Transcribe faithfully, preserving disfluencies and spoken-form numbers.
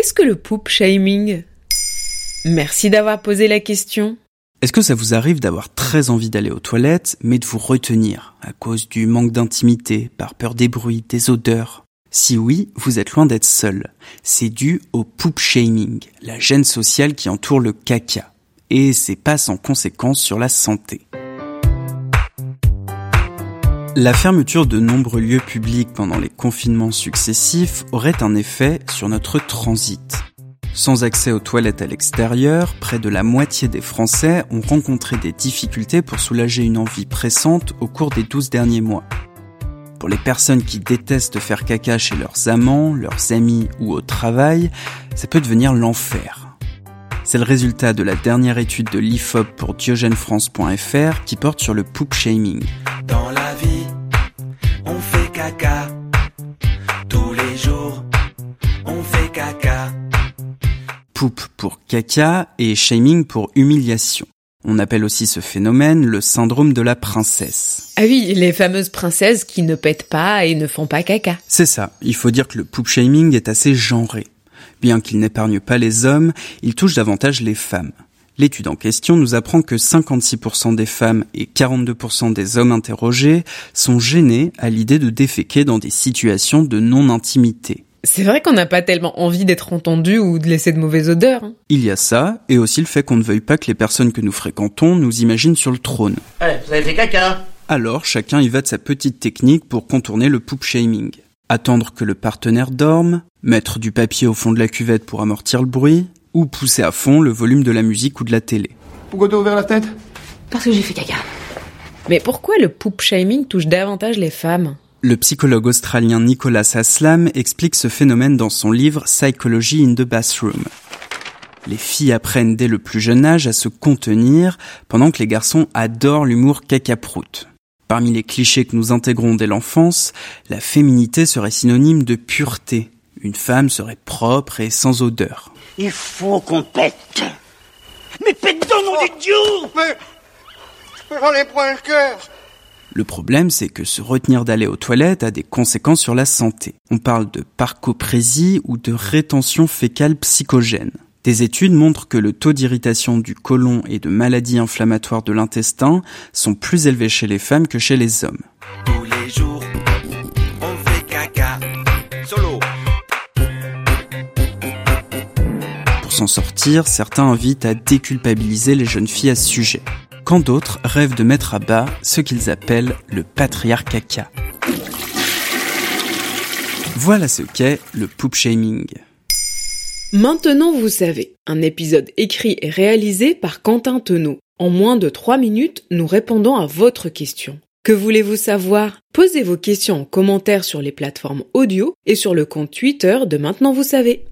Qu'est-ce que le poop-shaming ? Merci d'avoir posé la question. Est-ce que ça vous arrive d'avoir très envie d'aller aux toilettes, mais de vous retenir à cause du manque d'intimité, par peur des bruits, des odeurs ? Si oui, vous êtes loin d'être seul. C'est dû au poop-shaming, la gêne sociale qui entoure le caca. Et c'est pas sans conséquence sur la santé. La fermeture de nombreux lieux publics pendant les confinements successifs aurait un effet sur notre transit. Sans accès aux toilettes à l'extérieur, près de la moitié des Français ont rencontré des difficultés pour soulager une envie pressante au cours des douze derniers mois. Pour les personnes qui détestent faire caca chez leurs amants, leurs amis ou au travail, ça peut devenir l'enfer. C'est le résultat de la dernière étude de l'I F O P pour diogène france point f r qui porte sur le poop-shaming. Dans la vie, on fait caca. Tous les jours, on fait caca. Poop pour caca et shaming pour humiliation. On appelle aussi ce phénomène le syndrome de la princesse. Ah oui, les fameuses princesses qui ne pètent pas et ne font pas caca. C'est ça, il faut dire que le poop-shaming est assez genré. Bien qu'il n'épargne pas les hommes, il touche davantage les femmes. L'étude en question nous apprend que cinquante-six pour cent des femmes et quarante-deux pour cent des hommes interrogés sont gênés à l'idée de déféquer dans des situations de non-intimité. C'est vrai qu'on n'a pas tellement envie d'être entendu ou de laisser de mauvaises odeurs. Hein. Il y a ça, et aussi le fait qu'on ne veuille pas que les personnes que nous fréquentons nous imaginent sur le trône. Allez, vous avez fait caca. Alors, chacun y va de sa petite technique pour contourner le poop-shaming. Attendre que le partenaire dorme, mettre du papier au fond de la cuvette pour amortir le bruit, ou pousser à fond le volume de la musique ou de la télé. Pourquoi t'as ouvert la tête ? Parce que j'ai fait caca. Mais pourquoi le poop-shaming touche davantage les femmes ? Le psychologue australien Nicolas Haslam explique ce phénomène dans son livre « Psychology in the Bathroom ». Les filles apprennent dès le plus jeune âge à se contenir, pendant que les garçons adorent l'humour cacaproute. Parmi les clichés que nous intégrons dès l'enfance, la féminité serait synonyme de pureté. Une femme serait propre et sans odeur. Il faut qu'on pète. Mais pète dans mon oh, Dieu Mais, mais j'en ai point le cœur. Le problème, c'est que se retenir d'aller aux toilettes a des conséquences sur la santé. On parle de parcoprésie ou de rétention fécale psychogène. Des études montrent que le taux d'irritation du côlon et de maladies inflammatoires de l'intestin sont plus élevés chez les femmes que chez les hommes. Tous les jours, on fait caca. Solo. Pour s'en sortir, certains invitent à déculpabiliser les jeunes filles à ce sujet, quand d'autres rêvent de mettre à bas ce qu'ils appellent le patriarcat caca. Voilà ce qu'est le poop-shaming. Maintenant vous savez, un épisode écrit et réalisé par Quentin Tenaud. En moins de trois minutes, nous répondons à votre question. Que voulez-vous savoir ? Posez vos questions en commentaire sur les plateformes audio et sur le compte Twitter de Maintenant vous savez.